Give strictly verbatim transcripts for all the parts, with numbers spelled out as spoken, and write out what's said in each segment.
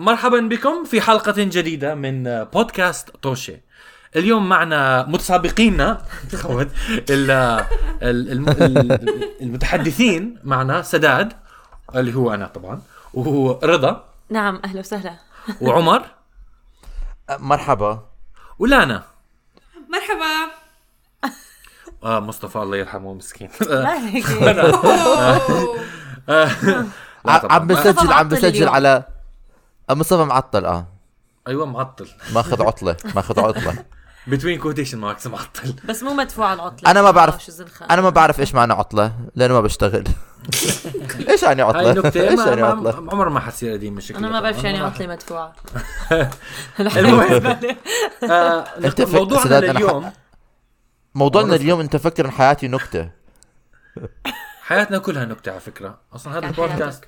مرحبا بكم في حلقة جديدة من بودكاست طوشة. اليوم معنا متسابقيننا المتحدثين معنا سداد اللي هو أنا طبعا, ورضا. نعم أهلا وسهلا. وعمر مرحبا. ولانا مرحبا. آه مصطفى الله يرحمه مسكين. عم بسجل عم بسجل على مصطفى معطل. اه ايوه معطل, ماخذ عطله ماخذ عطله بتوين كوتيشن ماركس معطل, بس مو مدفوع العطله. انا ما بعرف انا ما بعرف ايش معنى عطله لانه ما بشتغل. ايش يعني عطله؟ ايش يعني عطله؟ عمر ما حصير قديم مشكله. انا ما بعرف يعني عطله مدفوعه. المهم موضوعنا اليوم موضوعنا اليوم انت فكر ان حياتي نكته. حياتنا كلها نكته على فكره. اصلا هذا البودكاست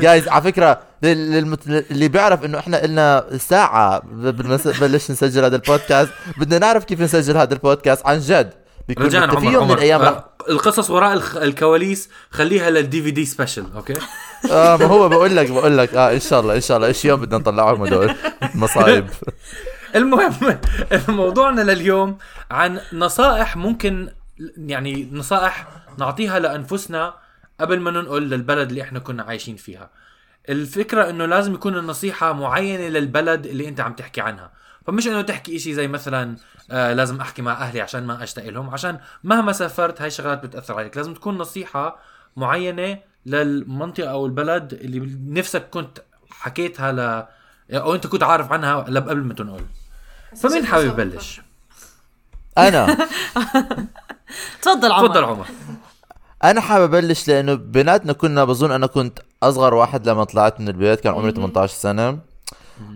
جايز على فكرة للمت... اللي بيعرف انه احنا قلنا ساعة بلش نسجل هذا البودكاست. بدنا نعرف كيف نسجل هذا البودكاست عن جد. رجعنا في يوم من الايام رح... القصص وراء الكواليس خليها للدي في دي سبيشل. اوكي اه ما هو بقول لك بقول لك اه ان شاء الله ان شاء الله ايش يوم بدنا نطلعهم هدول مصايب. المهم موضوعنا لليوم عن نصائح, ممكن يعني نصائح نعطيها لانفسنا قبل ما ننقل للبلد اللي احنا كنا عايشين فيها. الفكرة انه لازم يكون النصيحة معينة للبلد اللي انت عم تحكي عنها, فمش انه تحكي اشي زي مثلا آه لازم احكي مع اهلي عشان ما اشتاق لهم, عشان مهما سافرت هاي شغلات بتأثر عليك. لازم تكون نصيحة معينة للمنطقة او البلد اللي نفسك كنت حكيتها ل... او انت كنت عارف عنها قبل ما تنقل. فمين حابب بلش؟ انا تفضل عمر. تفضل عمر. انا حابب ابلش لانه بناتنا كنا, بظن انا كنت اصغر واحد لما طلعت من البيت, كان عمري ثمانية عشر سنه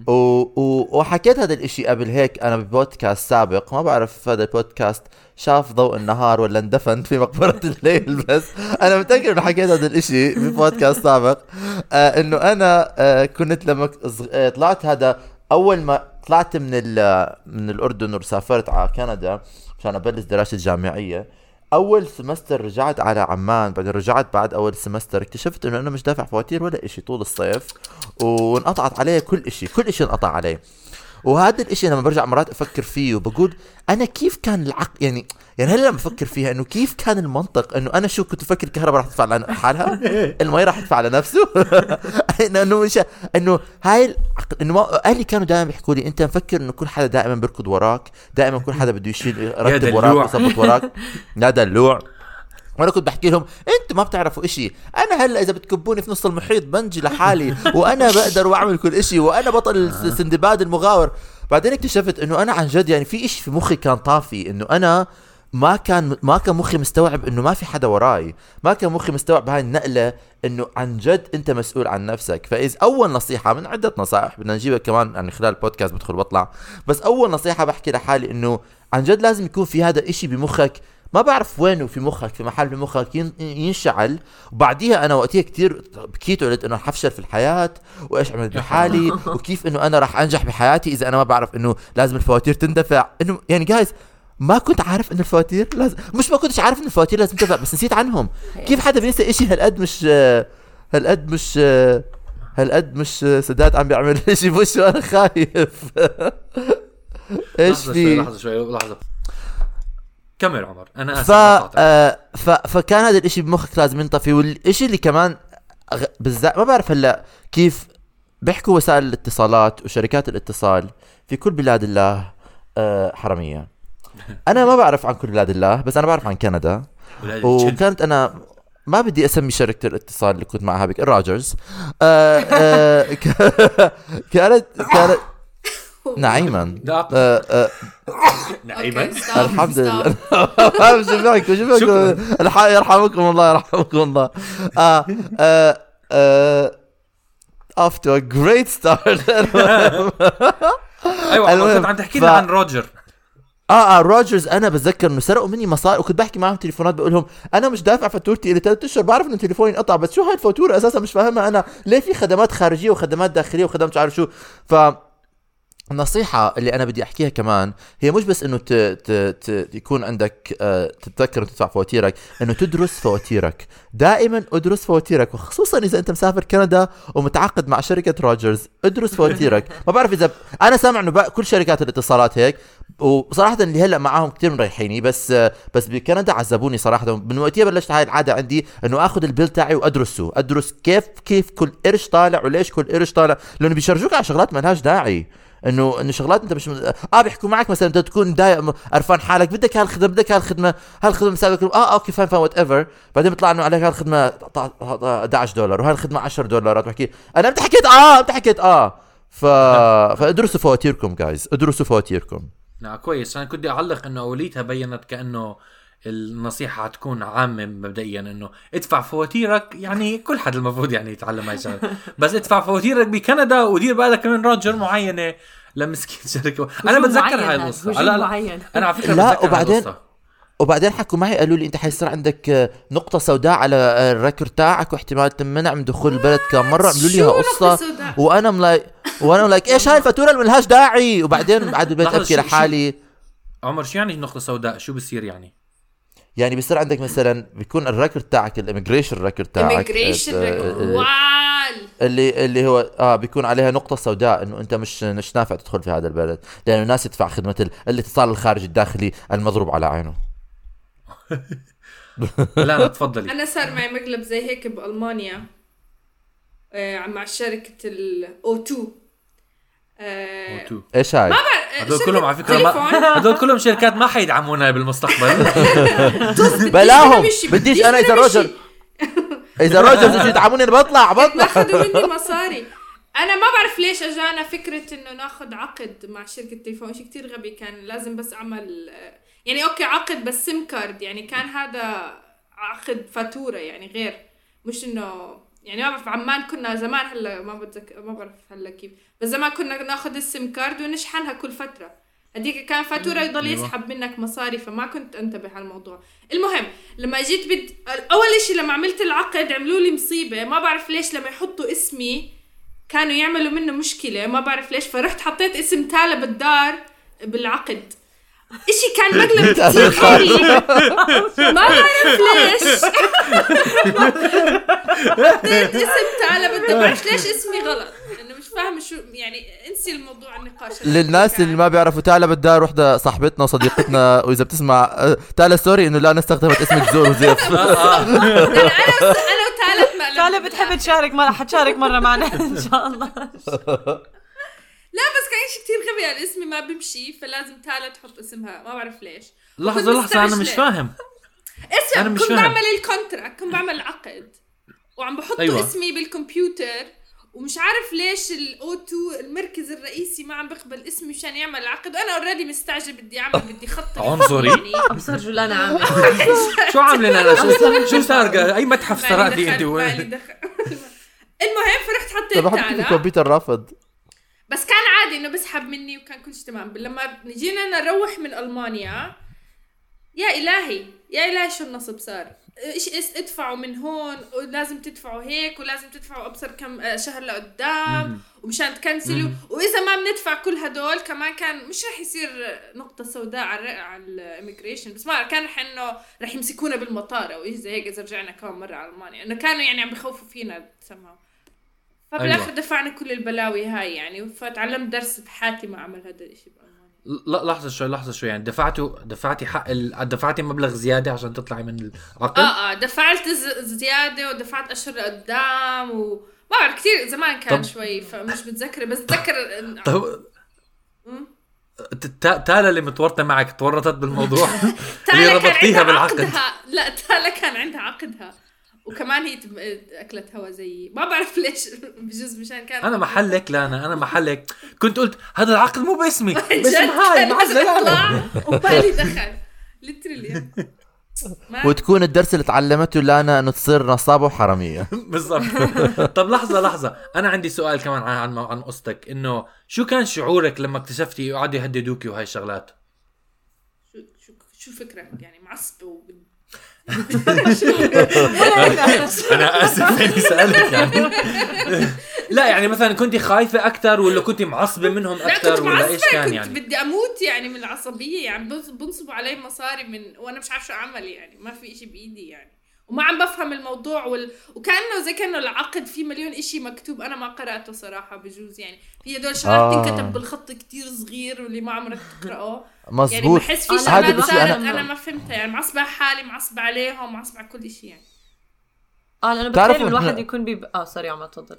و... و... وحكيت هذا الاشي قبل هيك انا ببودكاست سابق. ما بعرف هذا البودكاست شاف ضوء النهار ولا اندفن في مقبره الليل, بس انا متاكد انه حكيت هذا الاشي ببودكاست سابق. آه انه انا آه كنت لما طلعت, هذا اول ما طلعت من ال... من الاردن وسافرت على كندا عشان ابلش دراسه جامعيه. اول سمستر رجعت على عمان, بعدين رجعت بعد اول سمستر اكتشفت انه انا مش دافع فواتير ولا اشي طول الصيف, وانقطعت علي كل اشي كل اشي انقطع علي. وهذا الاشي لما برجع مرات افكر فيه وبقول انا كيف كان العقل, يعني يعني هلا لما افكر فيها انه كيف كان المنطق انه انا شو كنت افكر الكهرباء راح تدفع على حالها, المي راح تدفع على نفسه. انه مش انه هاي انه اهلي كانوا دائما يحكوا لي انت مفكر انه كل حدا دائما بيركض وراك, دائما كل حدا بده يشيل يرتب وراك ويظبط وراك, لا دلوع. وانا كنت بحكي لهم انتوا ما بتعرفوا اشي, انا هلا اذا بتكبوني في نص المحيط بنجي لحالي, وانا بقدر واعمل كل اشي, وانا بطل سندباد المغاور. بعدين اكتشفت انه انا عن جد يعني في اشي في مخي كان طافي, انه انا ما كان ما كان مخي مستوعب انه ما في حدا وراي, ما كان مخي مستوعب هاي النقله انه عن جد انت مسؤول عن نفسك. فاذا اول نصيحه من عده نصائح بدنا نجيبها كمان يعني خلال البودكاست بدخل بطلع, بس اول نصيحه بحكي لحالي انه عن جد لازم يكون في هذا اشي بمخك, ما بعرف وينه في مخك, في محل بمخك ينشعل. وبعديها انا وقتها كتير بكيت وقلت انه حفشل في الحياه, وايش عملت بحالي, وكيف انه انا راح انجح بحياتي اذا انا ما بعرف انه لازم الفواتير تندفع. انه يعني جايز ما كنت عارف انه الفواتير لازم, مش ما كنتش عارف انه الفواتير لازم تدفع, بس نسيت عنهم. كيف حدا بينسى اشي هالقد؟ مش هالقد مش هالقد مش سداد عم بيعمل اشي بوش وانا خايف. ايش في؟ لحظه شوي لحظه كمل عمر. انا اسف. ف... آه... ف... فكان هذا الاشي بمخك لازم ينطفي. والاشي اللي كمان غ... بالذات ما بعرف هلا كيف بيحكوا وسائل الاتصالات وشركات الاتصال في كل بلاد الله آه حرامية. انا ما بعرف عن كل بلاد الله, بس انا بعرف عن كندا. وكانت انا ما بدي اسمي شركة الاتصال اللي كنت معها بك روجرز. آه... آه... ك... كانت كانت نعيما نعيما الحمد لله. شوفكم شوفكم الحق يرحمكم الله يرحمكم الله. اه اه off to a great start. ايوه كنت عم تحكي لنا عن روجر. اه اه روجرز انا بتذكر انه سرقوا مني مصاري, وكنت بحكي معهم تليفونات بقول لهم انا مش دافع فاتورتي الى ثلاثة اشهر, بعرف انه تليفوني انقطع, بس شو هاي الفاتوره اساسا مش فاهمها انا ليه في خدمات خارجيه وخدمات داخليه وخدمات مش عارف شو. ف النصيحة اللي أنا بدي أحكيها كمان هي مش بس إنه ت... ت... ت... يكون عندك تتذكر وتدفع فواتيرك، إنه تدرس فواتيرك. دائما أدرس فواتيرك، وخصوصا إذا أنت مسافر كندا ومتعاقد مع شركة روجرز. أدرس فواتيرك. ما بعرف إذا ب... أنا سامع إنه كل شركات الاتصالات هيك، وصراحة اللي هلأ معاهم كتير مريحيني، بس بس بكندا عذبوني صراحة. من وقتها بلشت هاي العادة عندي إنه أخذ البيل تاعي وأدرسه، أدرس كيف كيف كل قرش طالع وليش كل قرش طالع، لأنه بيشرجوك على شغلات ما لهاش داعي. انه انه شغلات انت مش اه بيحكوا معك مثلا انت تكون ضايق قرفان حالك، بدك هالخدمه بدك هالخدمه هالخدمه مساويك اه اوكي فاهم فاهم وات ايفر، بعدين بيطلع انه عليك هالخدمه احد عشر دولار وهالخدمه عشرة دولارات. بحكي انا انت حكيت اه انت حكيت اه ف فادرسوا فواتيركم جايز، ادرسوا فواتيركم. لا كويس، انا كنت اعلق انه اوليتها بينت كانه النصيحه هتكون عامه مبدئيا، انه ادفع فواتيرك، يعني كل حد المفروض يعني يتعلم هاي الشغله، بس ادفع فواتيرك بكندا ودير بالك من روجر معينه لمسكين شركه. انا بتذكر هاي القصه. لا لا انا على فكره لا، وبعدين وبعدين حكوا معي قالوا لي انت حيصير عندك نقطه سوداء على الركر تاعك واحتمال تمنع من دخول البلد. كم مره عملوا لي هالقصه وانا ملاي وانا لايك ايش هاي الفاتوره اللي ملهاش داعي، وبعدين بعد البيت ابكي لحالي. عمر شو يعني نقطه سوداء؟ شو بصير يعني؟ يعني بيصير عندك مثلا بيكون الريكورد تاعك الاميجريشن ريكورد تاعك اللي اللي هو اه بيكون عليها نقطه سوداء انه انت مش مش نافع تدخل في هذا البلد، لانه الناس تدفع خدمه الاتصال الخارجي الداخلي المضروب على عينه. لا لا تفضلي. انا صار معي مقلب زي هيك بالمانيا مع شركه الأو تو. ايش هاي؟ هذول كلهم على فكره ما... هذول كلهم شركات ما حيدعمونا بالمستقبل. بلاهم بديش انا اذا روجر اذا روجر يدعموني بطلع بطلع اخذوا مني مصاري. انا ما بعرف ليش اجانا فكره انه ناخذ عقد مع شركه تليفون، شيء كتير غبي. كان لازم بس اعمل يعني اوكي عقد بس سم كارد، يعني كان هذا عقد فاتوره يعني غير مش انه يعني ما بعرف. عمان كنا زمان، هلا ما بتذكر ما بعرف هلا كيف، بس زمان كنا ناخذ السم كارد ونشحنها كل فتره. هذيك كان فاتوره يضل يسحب منك مصاري، فما كنت انتبه على الموضوع. المهم لما جيت بد اول شيء لما عملت العقد عملوا لي مصيبه، ما بعرف ليش لما يحطوا اسمي كانوا يعملوا منه مشكله، ما بعرف ليش. فرحت حطيت اسم تالا بالدار بالعقد، إشي كان مقلب كتير حلو. ما بعرف ليش حطيت اسم تعالى بدي بعرف ليش اسمي غلط، أنا مش فاهم شو يعني. انسي الموضوع النقاش للناس اللي ما بيعرفوا. تعالى بالدار وحدة صاحبتنا وصديقتنا، وإذا بتسمع تعالى سوري إنه لا أنا استخدمت اسمك زور وزيف. أنا وتعالى تعالى بتحب تشارك مرة، حتشارك مرة معنا إن شاء الله. لا بس كان شيء كتير غبي، يعني اسمي ما بمشي فلازم تالا تحط اسمها، ما بعرف ليش. لحظة لحظة أنا مش فاهم. اسم أنا مش كنت بعمل الكونتراكت، كنت بعمل العقد وعم بحط أيوة. اسمي بالكمبيوتر، ومش عارف ليش الأو2 المركز الرئيسي ما عم بقبل اسمي مشان يعمل العقد، وأنا أوريدي مستعجل بدي أعمل بدي خط عنصري. أبصر شو اللي أنا عامل. شو عاملين أنا شو شو سارقة أي متحف سرقتي أنت وين؟ المهم فرحت حطيت تالا. الكمبيوتر رافض. بس كان عادي انه بسحب مني وكان كل شيء تمام. لما نجينا نروح من المانيا، يا الهي يا الهي شو النصب صار. ايش ادفعوا من هون ولازم تدفعوا هيك ولازم تدفعوا ابصر كم شهر لقدام ومشان تكنسلوا، واذا ما بندفع كل هدول كمان كان مش رح يصير نقطه سوداء على على الاميجريشن، بس ما كان رح انه رح يمسكونا بالمطار او ايش زي هيك اذا رجعنا كم مره على المانيا، انه كانوا يعني عم بخوفوا فينا سمعوا. فبالاخر أيوة. دفعنا كل البلاوي هاي يعني، فتعلمت درس بحياتي ما اعمل هذا الشيء بالمانيا. لا لحظه شوي لحظه شوي يعني دفعتوا دفعتي حق ال... دفعتي مبلغ زياده عشان تطلعي من العقد؟ اه اه دفعت زياده ودفعت اشهر قدام وما بعرف كثير زمان كان. طب... شوي فمش متذكره بس اتذكر. طب... تالا اللي متورطه معك تورطت بالموضوع اللي ربطتيها بالعقد؟ لا تالا كان عندها عقدها، وكمان هي أكلت هوا زي ما بعرف ليش بجوز مشان كان أنا محلك. لا أنا أنا محلك كنت قلت هذا العقد مو باسمي باسم هاي معزلة وبالي دخل لترلي. وتكون الدرس اللي تعلمته لانا أنه تصير نصابة وحرامية. بالضبط. طب لحظة لحظة أنا عندي سؤال كمان عن عن قصتك، إنه شو كان شعورك لما اكتشفتي وقعدوا يهددوكي وهاي الشغلات؟ شو شو شو فكرك يعني معصب وب أنا آسف إني سألت يعني. لا يعني مثلا كنت خايفة أكتر ولا كنت معصبة منهم أكتر ولا إيش كان يعني؟ كنت بدي أموت يعني من العصبية يعني. بنصبوا علي مصاري من وأنا مش عارف شو أعمل يعني، ما في إشي بإيدي يعني، وما عم بفهم الموضوع وال... وكأنه زي كأنه العقد فيه مليون إشي مكتوب أنا ما قرأته صراحة بجوز يعني. في هدول شغلات آه. تنكتب بالخط كتير صغير واللي ما عمرك تقرأه يعني. بحس في شغلات صارت أنا, أنا ما فهمتها يعني، معصبة حالي، معصبة عليهم، معصبة كل إشي يعني. آه لأنه بتخيل الواحد يكون بي آه سريع ما تفضل.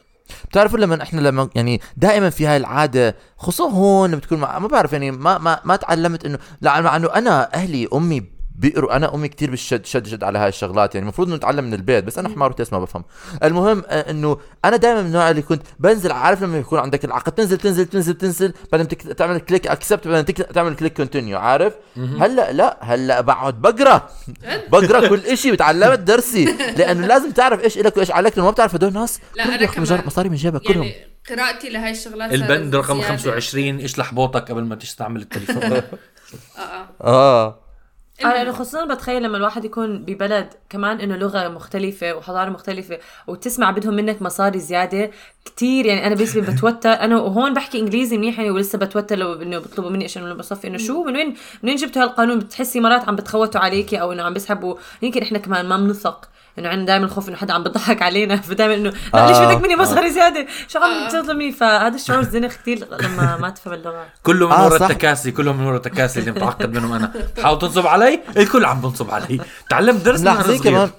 بتعرفوا لما احنا لما يعني دائما في هاي العاده خصوصا هون بتكون مع... ما بعرف يعني ما ما ما تعلمت انه لا، مع انه انا اهلي امي بيقروا، انا امي كتير بالشد شد جد على هاي الشغلات يعني، المفروض انه نتعلم من البيت، بس انا حمار وتسمع بفهم. المهم انه انا دائما من النوع اللي كنت بنزل، عارف لما يكون عندك العقد تنزل تنزل تنزل تنزل بعدين تك... تعمل كليك اكسبت، بعدين تك... تعمل كليك كونتينيو، عارف. هلا لا، هلا بقعد بقرا بقرا كل إشي وتعلمت درسي، لانه لازم تعرف ايش لك وايش عليك، لو ما بتعرف هدول ناس مجرد مصاري من جيبك يعني كلهم. قراءتي لهاي الشغلات البند رقم خمسة وعشرين ايش لحبوطك قبل ما تستعمل التليفون. اه اه أنا خصوصاً بتخيل لما الواحد يكون ببلد كمان إنه لغة مختلفة وحضارة مختلفة وتسمع بدهم منك مصاري زيادة كتير يعني. أنا بس بتوتر أنا، وهون بحكي إنجليزي منيح يعني، ولسه بتوتر لو إنه بطلبوا مني إيش إنه بصف إنه شو من وين من وين جبتوا هالقانون. بتحسي مرات عم بتخوتوا عليكي أو إنه عم بسحبوا، يمكن إحنا كمان ما منثق إنه عندنا دائما الخوف إنه حدا عم بضحك علينا، فدائما إنه لا ليش بدك مني مصاري زيادة شو عم تطلبني. فهذا الشعور زينخ كتير لما ما تفهم اللغة. كله من ورا التكاسي، كله من ورا التكاسي اللي متعقد منهم. أنا حاول تنصب علي، الكل عم بنصب علي. تعلم درس من صغير.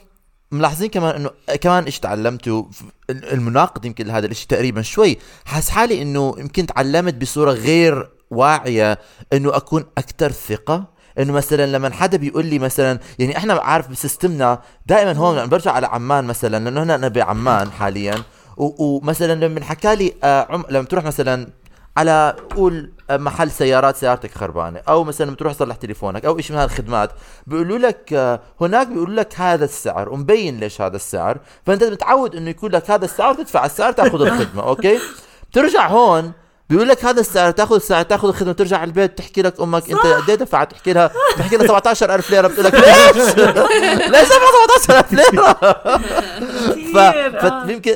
ملاحظين كمان انه كمان ايش تعلمته المناقض يمكن لهذا الاشي تقريبا شوي. حاس حالي انه يمكن تعلمت بصورة غير واعية انه اكون اكتر ثقة، انه مثلا لما حدا بيقول لي مثلا يعني احنا عارف بسيستمنا دائما هون برجع على عمان مثلا، لانه هنا انا بعمان حاليا، ومثلا لما حكى لي آه لما تروح مثلا على قول محل سيارات سيارتك خربانه، او مثلا بتروح تصلح تليفونك او شيء من هالخدمات، بيقولوا لك هناك بيقولوا لك هذا السعر ومبين ليش هذا السعر، فانت متعود انه يقول لك هذا السعر تدفع السعر تاخذ الخدمه اوكي. بترجع هون بيقول لك هذا السعر تاخذ السعر تاخذ الخدمه، ترجع على البيت تحكي لك امك انت قد دفعت، تحكي لها تحكي لها سبعة عشر ألف ليره، بتقول لك ليش ليش سبعة عشر ألف ليره. فيمكن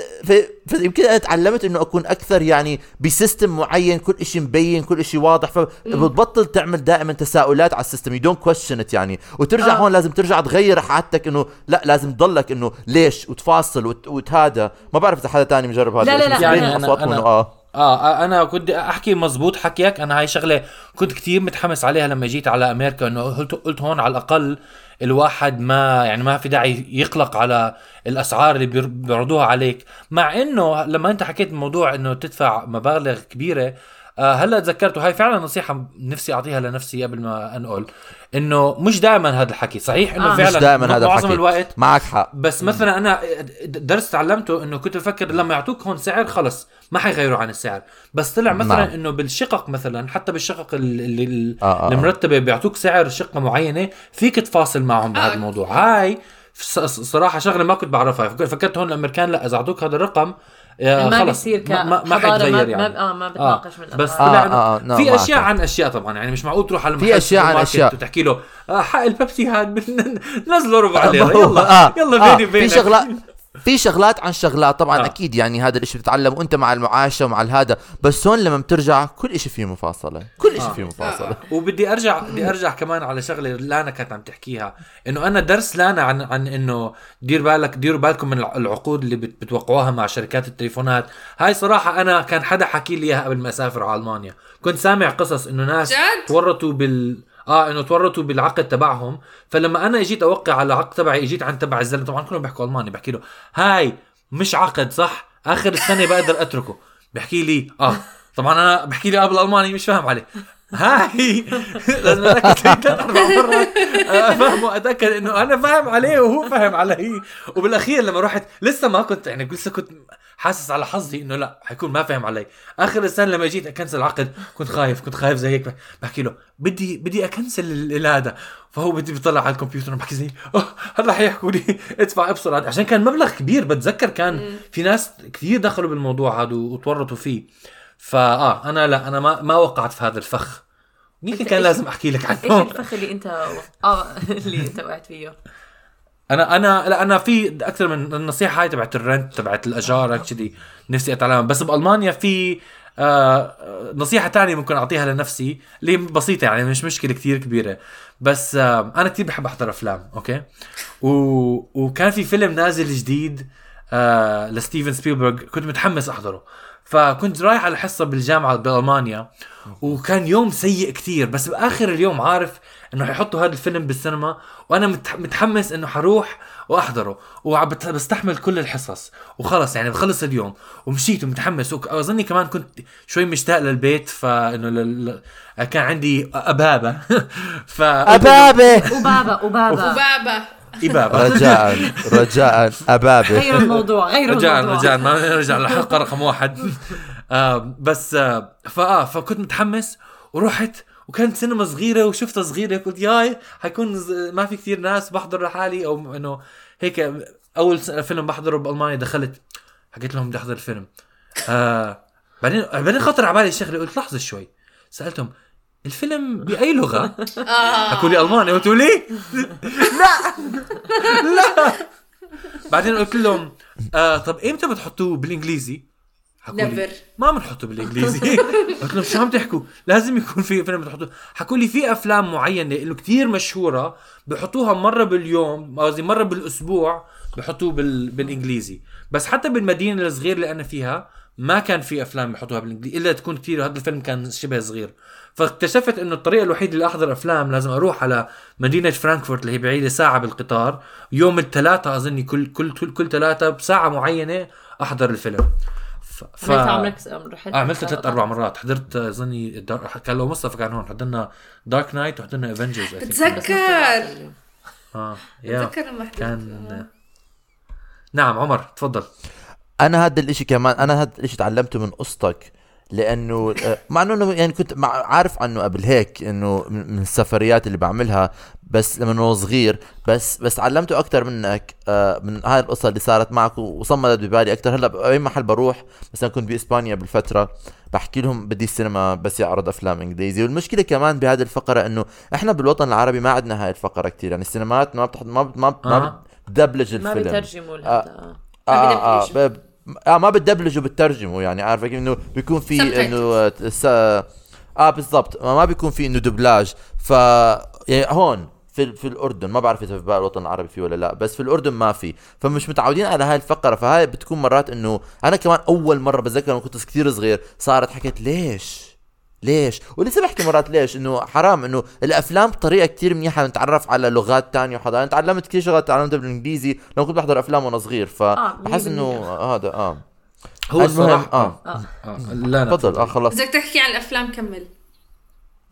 فيمكن انا تعلمت انه اكون اكثر يعني بسيستم معين، كل إشي مبين، كل إشي واضح، فبتبطل تعمل دائما تساؤلات على السيستم، يو دونت كويشن ات يعني. وترجع آه. هون لازم ترجع تغير حالتك انه لا، لازم تضلك انه ليش وتفاصل وت... وتهادا. ما بعرف اذا حدا تاني مجرب هذا. لا لا لا يعني اصوات منه اه اه انا كنت احكي مزبوط حكيك. انا هاي شغله كنت كتير متحمس عليها لما جيت على امريكا، انه قلت قلت هون على الاقل الواحد ما يعني ما في داعي يقلق على الاسعار اللي بيعرضوها عليك. مع انه لما انت حكيت الموضوع انه تدفع مبالغ كبيره، آه هلا تذكرت، وهي فعلا نصيحه نفسي اعطيها لنفسي قبل ما انقل، انه مش دائما هذا الحكي صحيح انه آه. فعلا معظم الوقت معك حق، بس مثلا انا درس تعلمته انه كنت بفكر لما يعطوك هون سعر خلص ما حيغيروا عن السعر، بس طلع مثلا انه بالشقق مثلا، حتى بالشقق اللي آه آه. المرتبه بيعطوك سعر شقه معينه، فيك تفاصل معهم بهذا آه. الموضوع. هاي صراحه شغله ما كنت بعرفها، فكرت هون الامريكان لا، اذا اعطوك هذا الرقم ما بيصير ك ما ما حيتغير يعني. ما اه ما بتناقش من بس آه آه آه في اشياء عن اشياء طبعا يعني، مش معقول تروح على المحل وتحكي له آه حق البيبسي هاد نزله ربع ليره يلا آه يلا بيني وبينك. في شغله في شغلات عن شغلات طبعا آه. اكيد يعني هذا الاشي بتتعلم وانت مع المعاشه ومع هذا، بس هون لما بترجع كل اشي فيه مفاصله، كل اشي آه. فيه مفاصله آه. وبدي ارجع بدي ارجع كمان على شغله لانا كانت عم تحكيها، انه انا درس لانا عن عن انه دير بالك ديروا بالكم من العقود اللي بتوقعوها مع شركات التليفونات. هاي صراحه انا كان حدا حكي لي اياها قبل ما اسافر على المانيا، كنت سامع قصص انه ناس تورطوا بال اه انه تورطوا بالعقد تبعهم. فلما انا اجيت اوقع على العقد تبعي، اجيت عن تبع الزلمه، طبعا كلهم بيحكوا الماني، بحكي له هاي مش عقد صح، اخر السنه بقدر اتركه. بحكي لي اه طبعا انا بحكي لي قبل الالماني مش فاهم عليه، هاي لازم اتاكد اربع مرات افهمه، اتاكد انه انا فاهم عليه وهو فاهم علي. وبالاخير لما رحت لسه ما كنت يعني لسه كنت حاسس على حظي انه لا حيكون ما فاهم علي. اخر السنه لما جيت اكنسل العقد كنت خايف كنت خايف زي هيك، بحكي له بدي بدي اكنسل هذا، فهو بدي بيطلع على الكمبيوتر وبحكي زي هلا حيحكوا لي ادفع ابصر هذا، عشان كان مبلغ كبير بتذكر كان في ناس كثير دخلوا بالموضوع هذا وتورطوا فيه. فاه انا لا انا ما ما وقعت في هذا الفخ، يمكن كان لازم احكي لك عنه. ايش الفخ اللي انت اه اللي انت وقعت فيه؟ انا انا لا انا في اكثر من النصيحه هاي تبعت الرنت تبعت الاجار كذي نفسي اتعلمها. بس بالمانيا في آه نصيحه تانية ممكن اعطيها لنفسي اللي بسيطه يعني مش مشكله كتير كبيره. بس آه انا كتير بحب احضر افلام اوكي و... وكان في فيلم نازل جديد آه لستيفن سبيلبرغ كنت متحمس احضره. فكنت رايح على حصه بالجامعه بالمانيا وكان يوم سيء كتير بس باخر اليوم عارف انه حيحطوا هذا الفيلم بالسينما وانا متحمس انه حروح واحضره وعم بستحمل كل الحصص وخلص يعني بخلص اليوم ومشيت ومتحمس واظني كمان كنت شوي مشتاق للبيت فانه لل... كان عندي ابابه ف ابابه وبابا وبابا وبابا إبابة. رجاء رجاء أبابة غير الموضوع غير رجاء الموضوع رجاء ما نرجع للحلقة رقم واحد. آه بس آه فآه فكنت متحمس ورحت وكانت سينما صغيرة وشفتها صغيرة قلت ياي حيكون ما في كتير ناس بحضر لحالي أو إنه هيك. أول فيلم بحضره بألمانيا دخلت حكيت لهم بدي أحضر الفيلم آه بعدين بعدين خطر على بالي الشغلة قلت لحظة شوي سألتهم الفيلم بأي لغة؟ أقول لي ألماني قلتوا لي؟ لا لا بعدين قلت لهم آه طب إمتى بتحطوه بالإنجليزي؟ حكولي ما بنحطه بالإنجليزي. قلت لهم شو عم تحكوا؟ لازم يكون في فيلم بتحطوه. حكولي في أفلام معينة اللي كتير مشهورة بحطوها مرة باليوم أو زي مرة بالأسبوع بحطوه بال... بالإنجليزي. بس حتى بالمدينة الصغيرة اللي أنا فيها ما كان في أفلام بحطوها بالإنجليزي إلا تكون كتير وهذا الفيلم كان شبه صغير. فاكتشفت انه الطريقه الوحيده اللي احضر افلام لازم اروح على مدينه فرانكفورت اللي هي بعيده ساعه بالقطار يوم الثلاثاء اظني كل كل كل ثلاثه بساعه معينه احضر الفيلم. ف عملت عملت ثلاث اربع مرات حضرت اظني دار... كان لو مصطفى كان هون حضرنا دارك نايت وحضرنا افنجرز اتذكر اه اتذكر لما كان... نعم عمر تفضل. انا هذا الاشي كمان انا هذا الاشي تعلمته من قصتك لأنه مع أنه يعني كنت عارف عنه قبل هيك أنه من السفريات اللي بعملها بس لما أنا صغير بس بس علمته أكتر منك من هاي القصة اللي صارت معك وصمدت ببالي أكتر. هلأ بأي محل بروح مثلا كنت بإسبانيا بالفترة بحكي لهم بدي السينما بس يعرض أفلام إنجليزي. والمشكلة كمان بهذه الفقرة أنه إحنا بالوطن العربي ما عندنا هاي الفقرة كتير يعني السينمات ما بتحط ما بت... ما, بت... ما بتدبلج الفيلم ما بترجموا لهذا آه آه اه ما بتدبلجوا بترجموا يعني عارفك انه بيكون في انه اه بالضبط ما بيكون في انه دبلاج. ف يعني هون في في الاردن ما بعرف اذا في باقي الوطن العربي فيه ولا لا بس في الاردن ما في فمش متعودين على هاي الفقره. فهاي بتكون مرات انه انا كمان اول مره بتذكر انا كنت كثير صغير صارت حكيت ليش ليش ولسه بحكي مرات ليش انه حرام انه الافلام بطريقه كتير منيحه نتعرف على لغات تانية وحدا. انا تعلمت كثير شغلات تعلمتها بالانجليزي لما كنت بحضر افلام وانا صغير فبحس انه هذا اه هو الصراحه اه, آه. آه. لا انا تفضل اه خلص بدك تحكي عن الافلام كمل.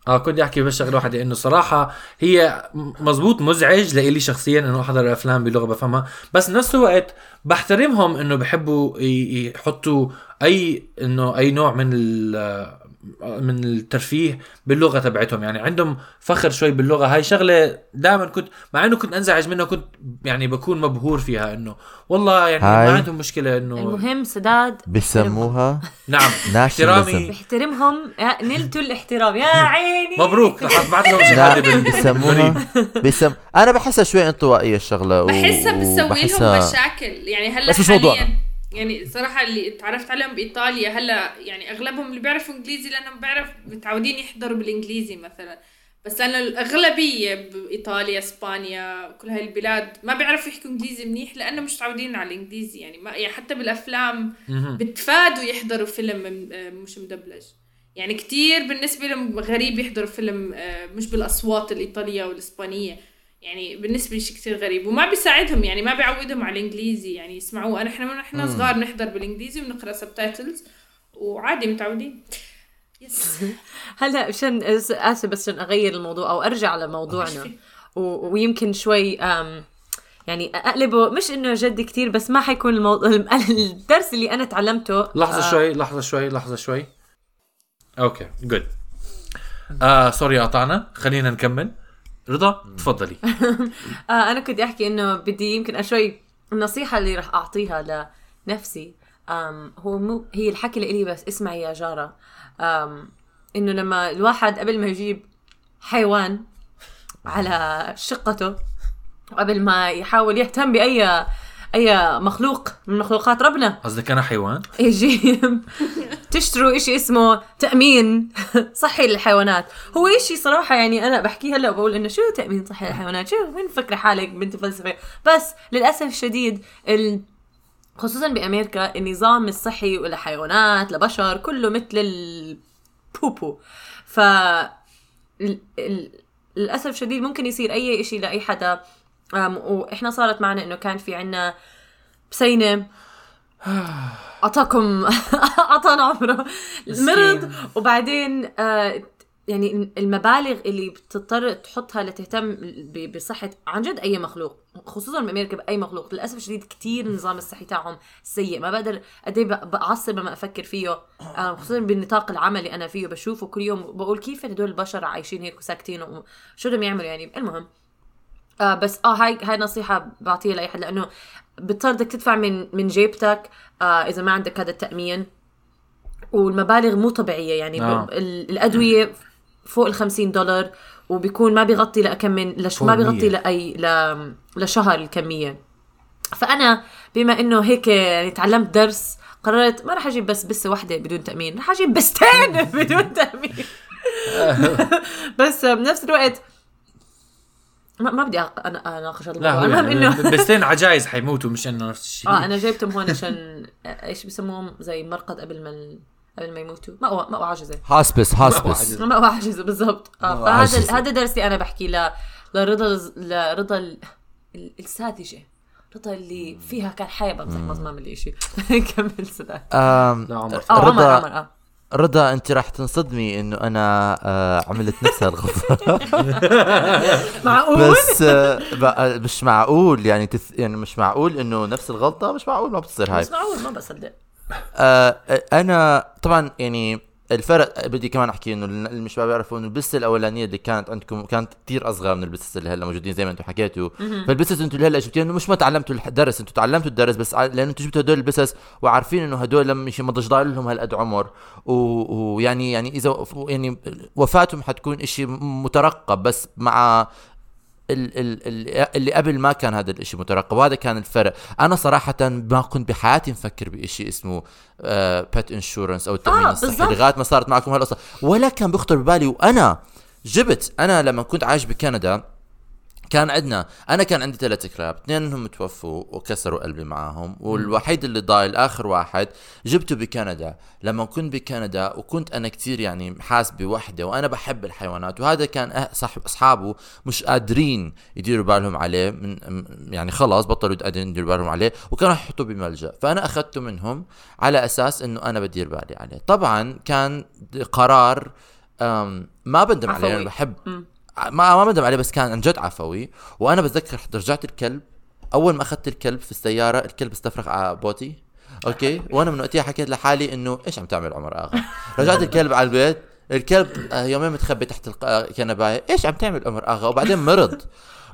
اه كنت احكي بس شغله واحده انه صراحه هي مزبوط مزعج لإلي شخصيا انه احضر الافلام بلغه بفهمها بس نفس الوقت بحترمهم انه بحبوا يحطوا اي انه اي نوع من ال من الترفيه باللغه تبعتهم يعني عندهم فخر شوي باللغه. هاي شغله دائما كنت مع انه كنت انزعج منها كنت يعني بكون مبهور فيها انه والله يعني ما عندهم مشكله انه المهم سداد بسموها نعم احترامي بحترمهم نلتوا الاحترام يا عيني مبروك بعت لهم شهاده بسموها بسم انا بحسها شوي انطوائيه الشغله وبحسها بتسوي لهم مشاكل يعني هلا حاليا يعني صراحة اللي تعرفت عليهم بإيطاليا هلا يعني أغلبهم اللي بيعرفوا إنجليزي لأنهم بعرف متعودين يحضروا بالإنجليزي مثلا بس أنا الأغلبية بإيطاليا إسبانيا كل هاي البلاد ما بيعرفوا يحكوا إنجليزي منيح لأنه مش متعودين على الإنجليزي يعني ما يعني حتى بالأفلام بتفادوا يحضروا فيلم مش مدبلج يعني كتير بالنسبة لهم غريب يحضروا فيلم مش بالأصوات الإيطالية والإسبانية يعني بالنسبة لشي كتير غريب وما بيساعدهم يعني ما بيعودهم على الإنجليزي يعني يسمعوه. أنا إحنا إحنا صغار نحضر بالإنجليزي ونقرأ سبتايتلز وعادي متعودين. هلا عشان آسف بس عشان أغير الموضوع أو أرجع لموضوعنا و- ويمكن شوي يعني أقلبه مش إنه جد كتير بس ما حيكون الموضوع الدرس اللي أنا تعلمته. لحظة شوي لحظة شوي لحظة شوي أوكي جود آه سوري قطعنا خلينا نكمل. رضا تفضلي. آه أنا كنت أحكي إنه بدي يمكن أشوي النصيحة اللي رح أعطيها لنفسي هو مو هي الحكي لإلي بس اسمعي يا جارة إنه لما الواحد قبل ما يجيب حيوان على شقته قبل ما يحاول يهتم بأي أي مخلوق من مخلوقات ربنا. قصدك أنا حيوان؟ يجي تشتروا إشي اسمه تأمين صحي للحيوانات. هو إشي صراحة يعني أنا بحكي هلأ وبقول إنه شو تأمين صحي للحيوانات؟ شو وين فكرة حالك بنت فلسفية؟ بس للأسف الشديد ال... خصوصاً بأمريكا النظام الصحي للحيوانات لبشر كله مثل البوبو. ف للأسف الشديد ممكن يصير أي إشي لأي حدا. وإحنا صارت معنا إنه كان في عنا بسينة أعطاكم أعطانا عمره المرض، وبعدين يعني المبالغ اللي بتضطر تحطها لتهتم بصحة عن جد أي مخلوق، خصوصاً بأمريكا بأي مخلوق للأسف شديد كتير النظام الصحي تاعهم سيء. ما بقدر أدي بعصب ما أفكر فيه، خصوصاً بالنطاق العملي أنا فيه بشوفه كل يوم، بقول كيف هدول البشر عايشين هيك وساكتين وشو بدهم يعملوا يعني. المهم آه بس اه هاي هاي نصيحه بعطيها لاي حد، لانه بتضطرك تدفع من من جيبتك آه اذا ما عندك هذا التامين، والمبالغ مو طبيعيه يعني آه. الادويه فوق الخمسين دولار وبيكون ما بيغطي لكم من لش ما بيغطي لاي ل... لشهر الكميه. فانا بما انه هيك يعني تعلمت درس، قررت ما راح اجيب بس بس واحده بدون تامين، راح اجيب بستين بدون تامين بس بنفس الوقت ما ما بدي انا اناقش هذا الموضوع. المهم انه بستين عجايز حيموتوا مش انه نفس الشيء. اه انا جايبتهم هون عشان ايش بسموهم زي مرقد قبل ما قبل ما يموتوا، مأوى مأوى عاجزه هاسبس هاسبس مأوى عاجزه بالضبط. اه فهذا هذا درسي انا بحكي ل لرضا لرضا الساذجه، رضا اللي فيها كان حيبه بزحمه زمان اللي شيء كمل سداد رضا رضا انت راح تنصدمي انه انا آه عملت نفس الغلطه معقول بس آه مش معقول يعني تث... يعني مش معقول انه نفس الغلطه، مش معقول ما بتصير هاي، مش معقول ما بصدق. آه انا طبعا يعني الفرق بدي كمان احكي انه اللي مش بيعرفوا انه البسه الاولانيه اللي كانت عندكم كانت كتير اصغر من البسس اللي هلا موجودين زي ما انتم حكيتوا. فالبسس انتم اللي هلا جبتوها انه مش ما تعلمتوا الدرس، انتم تعلمتوا الدرس بس لانه انتم جبتوا هدول البسس وعارفين انه هدول لما شيء ما ضجضار لهم هالقد عمر، ويعني يعني اذا يعني وفاتهم حتكون إشي مترقب، بس مع اللي قبل ما كان هذا الاشي مترقب. وهذا كان الفرق. انا صراحة ما كنت بحياتي مفكر باشي اسمه بات انشورنس او التأمين آه الصحي لغاية ما صارت معكم هالقصة، ولا كان بيخطر ببالي. وانا جبت انا لما كنت عايش بكندا كان عندنا انا كان عندي ثلاثة كلاب، اثنين منهم توفوا وكسروا قلبي معاهم، والوحيد اللي ضايل اخر واحد جبته بكندا لما كنت بكندا. وكنت انا كتير يعني حاس بوحده، وانا بحب الحيوانات، وهذا كان اصحابه مش قادرين يديروا بالهم عليه من يعني خلاص بطلوا قادرين يديروا بالهم عليه، وكانوا يحطوه بملجأ. فانا اخذته منهم على اساس انه انا بدير بالي عليه. طبعا كان قرار ما بندم عليه، انا بحب ما ما ندم عليه، بس كان عن جد عفوي. وانا بتذكر حتى رجعت الكلب، اول ما اخذت الكلب في السياره الكلب استفرغ على بوتي اوكي، وانا من وقتها حكيت لحالي انه ايش عم تعمل عمر اغا. رجعت الكلب على البيت، الكلب يومين متخبي تحت الكنبايه، ايش عم تعمل عمر اغا. وبعدين مرض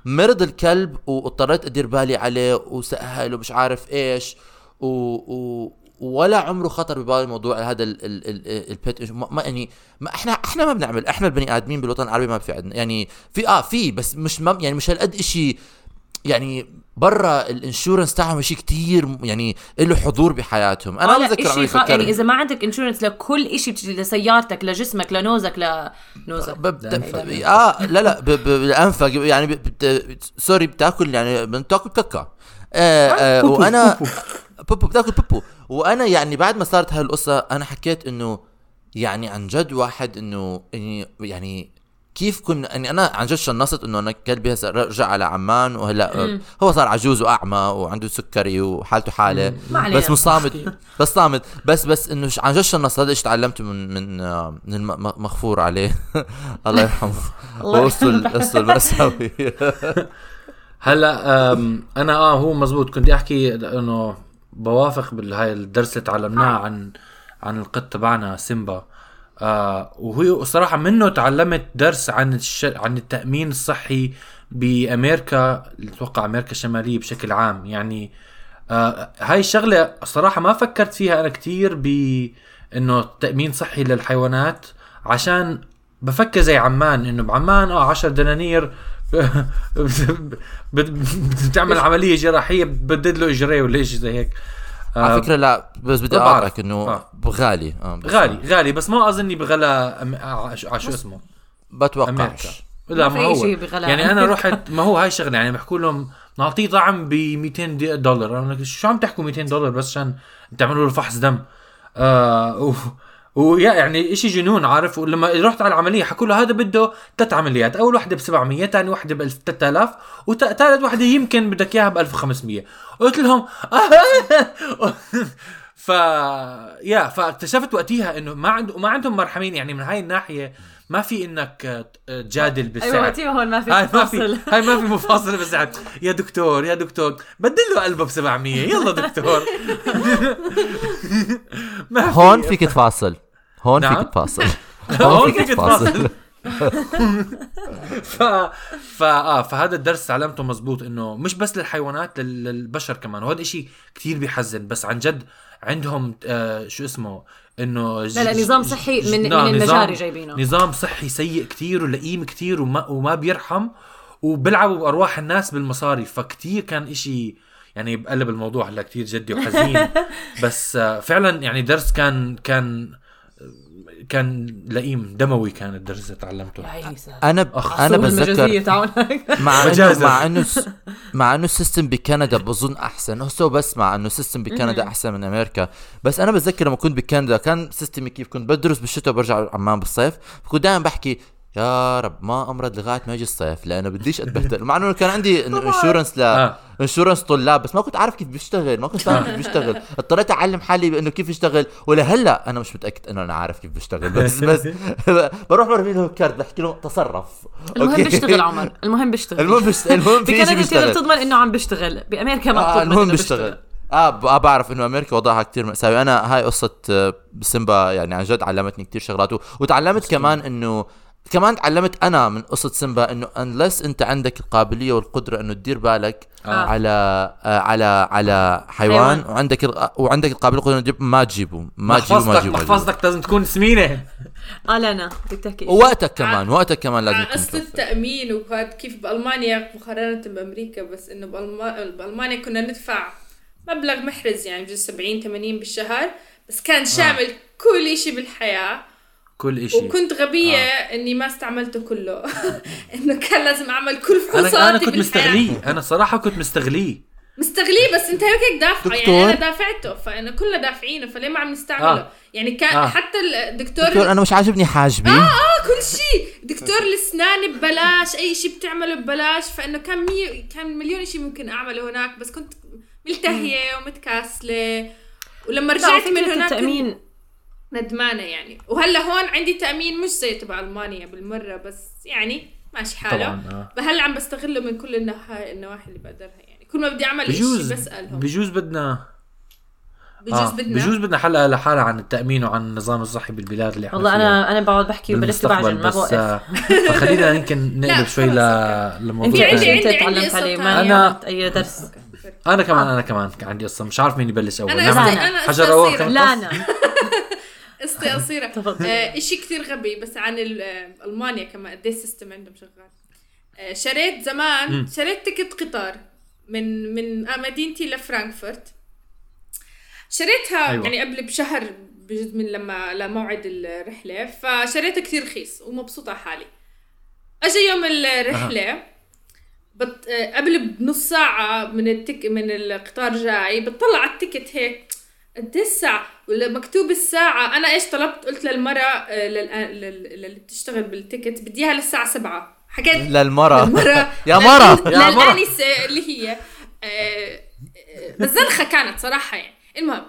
مرض الكلب واضطريت ادير بالي عليه وسهله ومش عارف ايش و... و... ولا عمره خطر ببالي موضوع هذا ال ال ال البيت. ما يعني ما احنا احنا ما بنعمل، احنا البني ادمين بالوطن العربي ما في عندنا يعني في اه في بس مش ما يعني مش هالقد اشي يعني. برا الانشورنس تاعهم شيء كتير يعني له حضور بحياتهم. انا بتذكر عمري فكرت يعني اذا ما عندك انشورنس لكل اشي بتجي لسيارتك لجسمك لنوزك لنوزك اه لا لا لانفك يعني سوري بتاكل يعني بتاكل ككا آه آه وانا بوبو بتاكل بوبو. وانا يعني بعد ما صارت هالقصه انا حكيت انه يعني عن جد واحد انه يعني كيف كنا يعني انا عن جد شنصت انه انا كلبي هسه رجع على عمان وهلا هو صار عجوز واعمى وعنده سكري وحالته حاله بس مصامد بس صامد بس بس انه عن جد شنصت. هذا ايش تعلمته من من من المغفور عليه الله يرحمه وصل وصل مساوي هلا انا اه هو مزبوط. كنت احكي انه بوافق بالهاي الدرس اللي تعلمناه عن عن القط تبعنا سيمبا آه، وهو صراحة منه تعلمت درس عن الش... عن التأمين الصحي بأمريكا، اتوقع أمريكا الشمالية بشكل عام يعني آه، هاي الشغلة صراحة ما فكرت فيها أنا كتير بأنه التأمين صحي للحيوانات، عشان بفكر زي عمان انه بعمان اه عشر دنانير بتعمل عمليه جراحيه بتبدد له اجريه ولا شيء زي هيك. على فكره لا بس بدي اعرفك انه غالي غالي غالي بس ما اظني بغلى شو اسمه بتوقعش. لا ما هو يعني انا رحت ما هو هاي شغله يعني بحكوا لهم نعطيه طعم ب مئتين دولار. انا قلت شو عم تحكوا مئتين دولار بس عشان تعملوا له فحص دم آه ويا يعني اشي جنون عارف. ولما رحت على العمليه حكوا له هذا بده ثلاث عمليات، اول واحده ب سبعمية، ثاني واحده ب ثلاثة آلاف، وثالث واحده يمكن بدك اياها ب ألف وخمسمية. قلت لهم ف يا فاكتشفت وقتيها انه ما عند ما عندهم مرحمين يعني من هاي الناحيه. ما في انك تجادل بالسعر. ايوه وقتها هون ما في مفاصل، هاي ما في مفاصل بالسعر. يا دكتور يا دكتور بدله قلبه ب سبعمية يلا دكتور. هون فيك تفاصل هون فيك تفاصل هون فيك تفاصل ف ف اه فهذا الدرس تعلمته مزبوط انه مش بس للحيوانات للبشر كمان. وهذا اشي كتير بيحزن بس عن جد عندهم آه شو اسمه انه لا لا نظام صحي من من المجاري جايبينه نظام صحي سيء كتير ولئيم كتير وما وما بيرحم وبيلعبوا بارواح الناس بالمصاري. فكتير كان اشي يعني بقلب الموضوع هلا كتير جدي وحزين بس آه فعلا يعني درس كان كان كان لئيم دموي كان الدرس اللي تعلمته. انا انا بتذكر مع انه مع انه مع انه السيستم بكندا بظن احسن هسه بس مع انه السيستم بكندا احسن من امريكا. بس انا بتذكر لما كنت بكندا كان سيستمي كيف كنت بدرس بالشتاء وبرجع عمان بالصيف. كنت دائما بحكي يا رب ما امرض لغايه ما يجي الصيف لانه بديش اتبهدل. مع انه كان عندي انشورنس لا انشورنس طلاب بس ما كنت عارف كيف بيشتغل ما كنت عارف كيف بيشتغل. اضطريت اعلم حالي بانه كيف يشتغل ولا هلا انا مش متاكد انه انا عارف كيف بيشتغل بس بس بروح برمي له كارت بحكي له تصرف. المهم بيشتغل عمر المهم بيشتغل المهم المهم في شيء بيشتغل تضمن انه عم بيشتغل. بامريكا ما بتضمن انه بيشتغل. اه بعرف انه امريكا وضعها كتير مأساوي. انا هاي قصه سيمبا يعني عن جد علمتني كتير شغلات وتعلمت كمان انه كمان تعلمت أنا من قصة سيمبا إنه unless أنت عندك القابلية والقدرة إنه تدير بالك آه. على آه على على حيوان, حيوان. وعندك ال... وعندك القابلية والقدرة إنه ما تجيبه ما تجيبه ما تجيبه محفظتك لازم تكون سمينة آه لا أنا بتحكي وقتك كمان آه. وقتك كمان لازم آه. أصل التأمين وكاد كيف بألمانيا مقارنة بأمريكا. بس إنه بألم... بألمانيا كنا ندفع مبلغ محرز يعني بجد سبعين ثمانين بالشهر بس كان شامل آه. كل إشي بالحياة كل إشي. وكنت غبية آه. إني ما استعملته كله إنه كان لازم أعمل كل فحوصاتي بالحياة. أنا كنت مستغليه أنا صراحة كنت مستغليه مستغليه بس أنت هيك دافع يعني أنا دافعته فأنا كلنا دافعينه فليه ما عم نستعمله آه. يعني كان آه. حتى الدكتور دكتور أنا مش عاجبني حاجبي آه آه كل شيء دكتور الأسنان ببلاش أي شيء بتعمله ببلاش. فإنه كان مي... كان مليون شيء ممكن أعمله هناك بس كنت ملتهية ومتكاسلة ولما رجعت من هناك التأمين ندمانة يعني. وهلا هون عندي تأمين مش زي تبع ألمانيا بالمرة بس يعني ماشي حاله هلا عم بستغله من كل النواحي اللي بقدرها يعني. كل ما بدي أعمل إشي بسألهم. بجوز بدنا بجوز آه. بدنا بجوز بدنا حلقة لحالة عن التأمين وعن النظام الصحي بالبلاد اللي احنا والله فيها. أنا أنا بقعد بحكي وبلست بعجن ما بوقف فخلينا يمكن نقلب شوي للموضوع. أنت تعلمت عليه ما أي درس أنا كمان أنا كمان عندي قصة مش عارف مين يبلش أول. أنا حجر أول لا أنا استي قصيرة آه إشي كتير غبي بس عن ألمانيا كمان قديه السيستم عندهم شغال. آه شريت زمان م. شريت تكت قطار من من مدينتي لفرانكفورت شريتها أيوة. يعني قبل بشهر بجد من لما لموعد الرحلة فشريتها كتير رخيص ومبسوطة حالي. أجي يوم الرحلة أه. بت... آه قبل بنص ساعة من التك من القطار جاي بتطلع على التكت هيك الساعة ولا مكتوب الساعة. أنا إيش طلبت قلت للمرة اللي بتشتغل بالتيكت بديها للساعة سبعة حكيت للمرة يا مرة يا مرة اللي هي بزنخة كانت صراحة يعني. المهم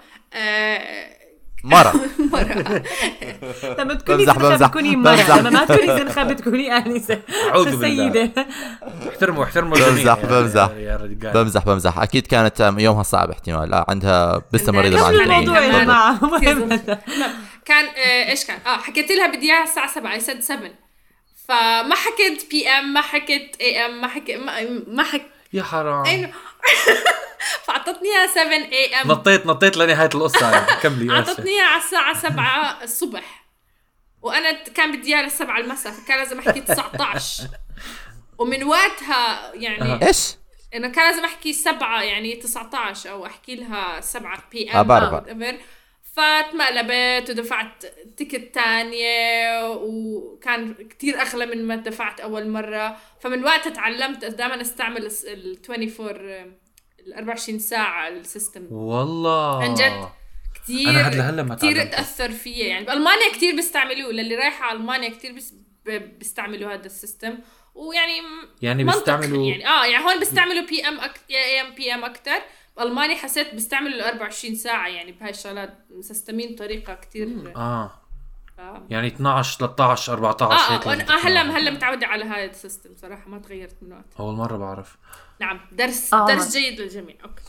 مرة مرة لما تكوني زنخة بتكوني مرة لما ما تكوني زنخة بتكوني آنسة السيدة. احترموا احترموا بمزح بمزح بمزح بمزح أكيد كانت يومها صعب احتمال عندها بس مريضة عن الموضوع كان إيش كان آه حكيت لها بدي إياها الساعة سبعة يسد سبن فما حكيت بي أم ما حكيت أي أم ما حكيت ما حكيت يا حرام فعطتنيها سبعة آي إم نطيت نطيت لنهاية القصة يعني. كملي عطتنيها على الساعة سبعة الصبح وأنا كان بدي اياها للسبعة المساء فكان لازم أحكي تسعتاشر ومن وقتها يعني ايش انا كان لازم احكي سبعة يعني تسعتاشر او احكي لها سبعة بي ام او ايفر. فاتمقلبت ودفعت تيكت تانية وكان كتير اغلى من ما دفعت اول مرة. فمن وقتها تعلمت دائما استعمل ال أربعة وعشرين الأربعة وعشرين ساعة السيستم. والله عن جد كتير كتير تأثر فيه يعني. بألمانيا كتير بيستعملوه، للي رايحة على ألمانيا كتير بس بيستعملوا هذا السيستم. ويعني يعني بيستعملوا يعني اه يعني هون بيستعملوا بي ام اك اي ام بي ام اكتر. بألمانيا حسيت بيستعملوا الأربعة وعشرين ساعة يعني بهاي الشغلات مسستمين طريقة كتير آه. اه يعني اتناشر تلتاشر أربعتاشر هيك. اه هلا هلا متعودة على هذا السيستم صراحة، ما تغيرت من وقت. اول مرة بعرف. نعم درس آه. درس جيد للجميع. اوكي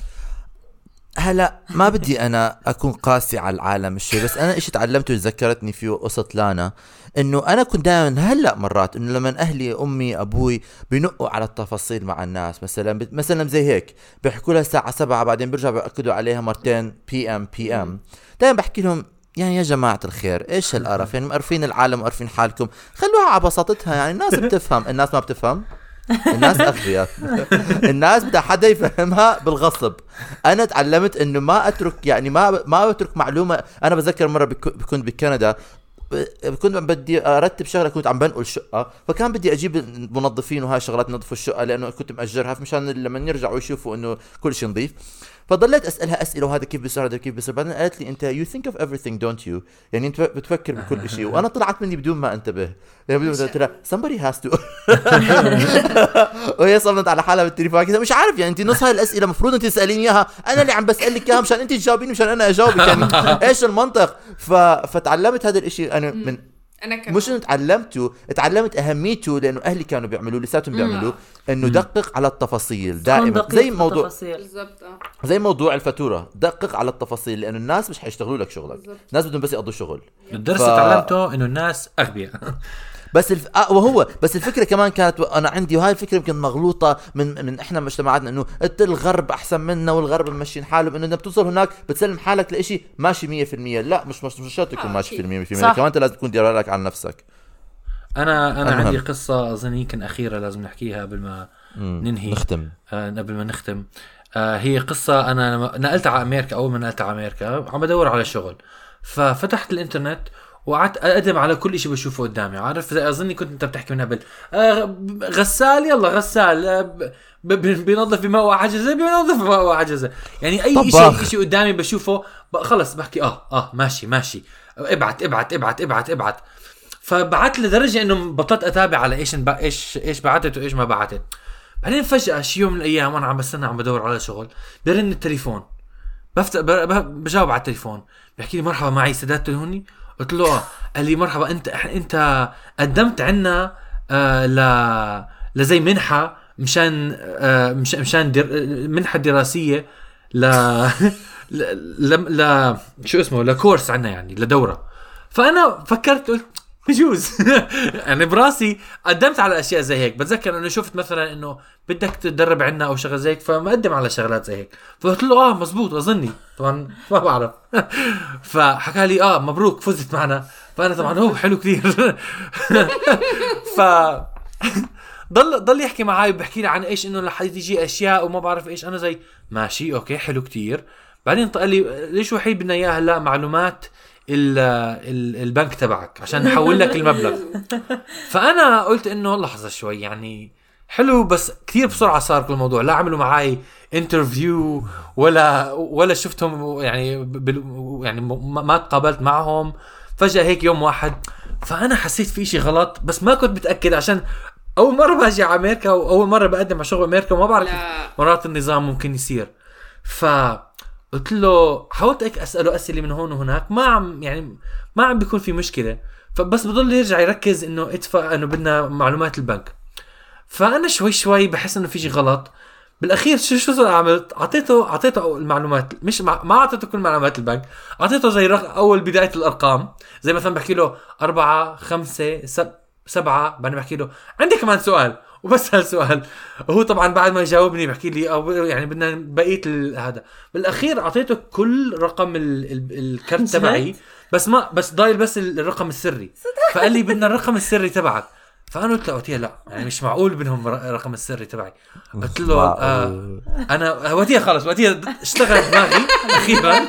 هلا ما بدي انا اكون قاسي على العالم الشيء، بس انا ايش تعلمته ذكرتني فيه قصة لانا، انه انا كنت دائما هلا مرات انه لما اهلي امي ابوي بينقوا على التفاصيل مع الناس، مثلا مثلا زي هيك بيحكوا لها الساعة سبعة بعدين بيرجعوا بيأكدوا عليها مرتين بي ام بي ام. دائما بحكي لهم يعني يا جماعة الخير ايش هالقرف، يعني مقرفين العالم مقرفين حالكم، خلوها على بساطتها يعني. الناس بتفهم، الناس ما بتفهم، الناس أغبياء، الناس بدها حدا يفهمها بالغصب. أنا تعلمت إنه ما أترك يعني ما ما أترك معلومة. أنا بتذكر مرة كنت بكندا كنت بدي أرتب شغلة، كنت عم بنقل شقة، فكان بدي أجيب منظفين وهاي شغلات نظفوا الشقة لأنه كنت مأجرها مشان لما يرجعوا يشوفوا إنه كل شيء نظيف. فضلت أسألها أسئلة وهذا كيف بيصير هذا كيف بيصير، بعدين قالت لي أنت you think of everything don't you، يعني أنت بتفكر بكل شيء. وأنا طلعت مني بدون ما أنتبه، يعني بدون ما ترى somebody has to وهي صمت على حالها بالتليفون كذا مش عارف يعني. أنت نص هاي الأسئلة مفروض أنت تسأليني إياها، أنا اللي عم بسألك إياها مشان أنت تجاوبيني مشان أنا أجاوبك يعني إيش المنطق. ف... فتعلمت هذا الإشي أنا من أنا مش إنه تعلمته، تعلمت أهميته لأنه أهلي كانوا بيعملوا لساتهم بيعملوا إنه دقق على التفاصيل دائما، زي موضوع زي موضوع الفاتورة، دقق على التفاصيل لأنه الناس مش هيشتغلوا لك شغلك، الناس بدهم بس يقضوا شغل. الدرس ف... تعلمته إنه الناس أغبياء بس الف... آه وهو بس الفكرة كمان كانت أنا عندي، وهاي الفكرة يمكن مغلوطة من من إحنا مجتمعاتنا، إنه الغرب أحسن منا والغرب ماشيين حالهم، إنه إنت بتوصل هناك بتسلم حالك لإشي ماشي مية في المية. لا مش مش مش شرط يكون ماشي في المية في المية، كمان أنت لازم تكون ديرالك على نفسك. أنا أنا عندي قصة أظن يمكن أخيرة لازم نحكيها قبل ما ننهي نختم آه قبل ما نختم آه هي قصة أنا لما نقلت على أمريكا، أول ما نقلت على أمريكا عم بدور على شغل، ففتحت الإنترنت وقعدت أقدم على كل إشي بشوفه قدامي. عارف أظني كنت أنت بتحكي منها بال آه غسال يلا غسال آه ب... ب... بينظف بماء وعجزة بينظف بماء وعجزة يعني أي إشي إشي قدامي بشوفه خلص بحكي آه آه ماشي ماشي ابعت ابعت ابعت ابعت ابعت. فبعت لدرجة إنه بطلت أتابع على إيش ب... إيش إيش بعتت وإيش ما بعتت. بعدين فجأة شي يوم من الأيام وأنا عم بستنى عم بدور على شغل برن التليفون، بفت بجاوب على التليفون بحكي لي مرحبا معي سداد تلهوني، قلت له قال لي مرحبا انت انت قدمت عنا آه ل لزي منحه مشان آه مش مشان در منحه دراسيه ل ل ل شو اسمه لكورس عنا يعني لدوره. فانا فكرت قلت بجوز يعني براسي قدمت على اشياء زي هيك. بتذكر انه شفت مثلا انه بدك تدرب عنا او شغله زي هيك فمقدم على شغلات زي هيك، فقلت له اه مزبوط اظني طبعا ما بعرف فحكى لي اه مبروك فزت معنا. فانا طبعا هو حلو كثير ف ضل ضل يحكي معي وبحكي لي عن ايش انه رح يجي اشياء وما بعرف ايش. انا زي ماشي اوكي حلو كثير. بعدين قال لي ليش وحيد بدنا اياها هلا معلومات البنك تبعك عشان نحول لك المبلغ. فأنا قلت إنه لحظة شوي يعني حلو بس كتير بسرعة صار كل الموضوع. لا عملوا معاي انترفيو ولا ولا شفتهم يعني يعني ما تقابلت معهم. فجأة هيك يوم واحد فأنا حسيت في شيء غلط بس ما كنت متأكد عشان أول مرة باجي على أمريكا وأول مرة بقدم على شغل أمريكا وما بعرف مرات النظام ممكن يصير. ف قلت له حاولت هيك اساله اسئله من هون وهناك ما عم يعني ما عم بيكون في مشكله، فبس بضل يرجع يركز انه ادفع انه بدنا معلومات البنك. فانا شوي شوي بحس انه في شيء غلط. بالاخير شو شو عملت اعطيته اعطيته المعلومات مش ما اعطيته كل معلومات البنك، اعطيته زي اول بدايه الارقام زي مثلا بحكي له أربعة خمسة سبعة بعدين بحكي له عندي كمان سؤال وبسأل سؤال. وهو طبعا بعد ما يجاوبني بحكي لي أو يعني بدنا بقيت هذا. بالأخير أعطيته كل رقم ال ال الكرت تبعي بس ما بس ضايل بس الرقم السري. فقال لي بدنا الرقم السري تبعك. فانا قلت له اوتيه لا يعني مش معقول بينهم رقم السري تبعي. قلت له آه انا اوتيه خلص اوتيه اشتغل دماغي اخيرا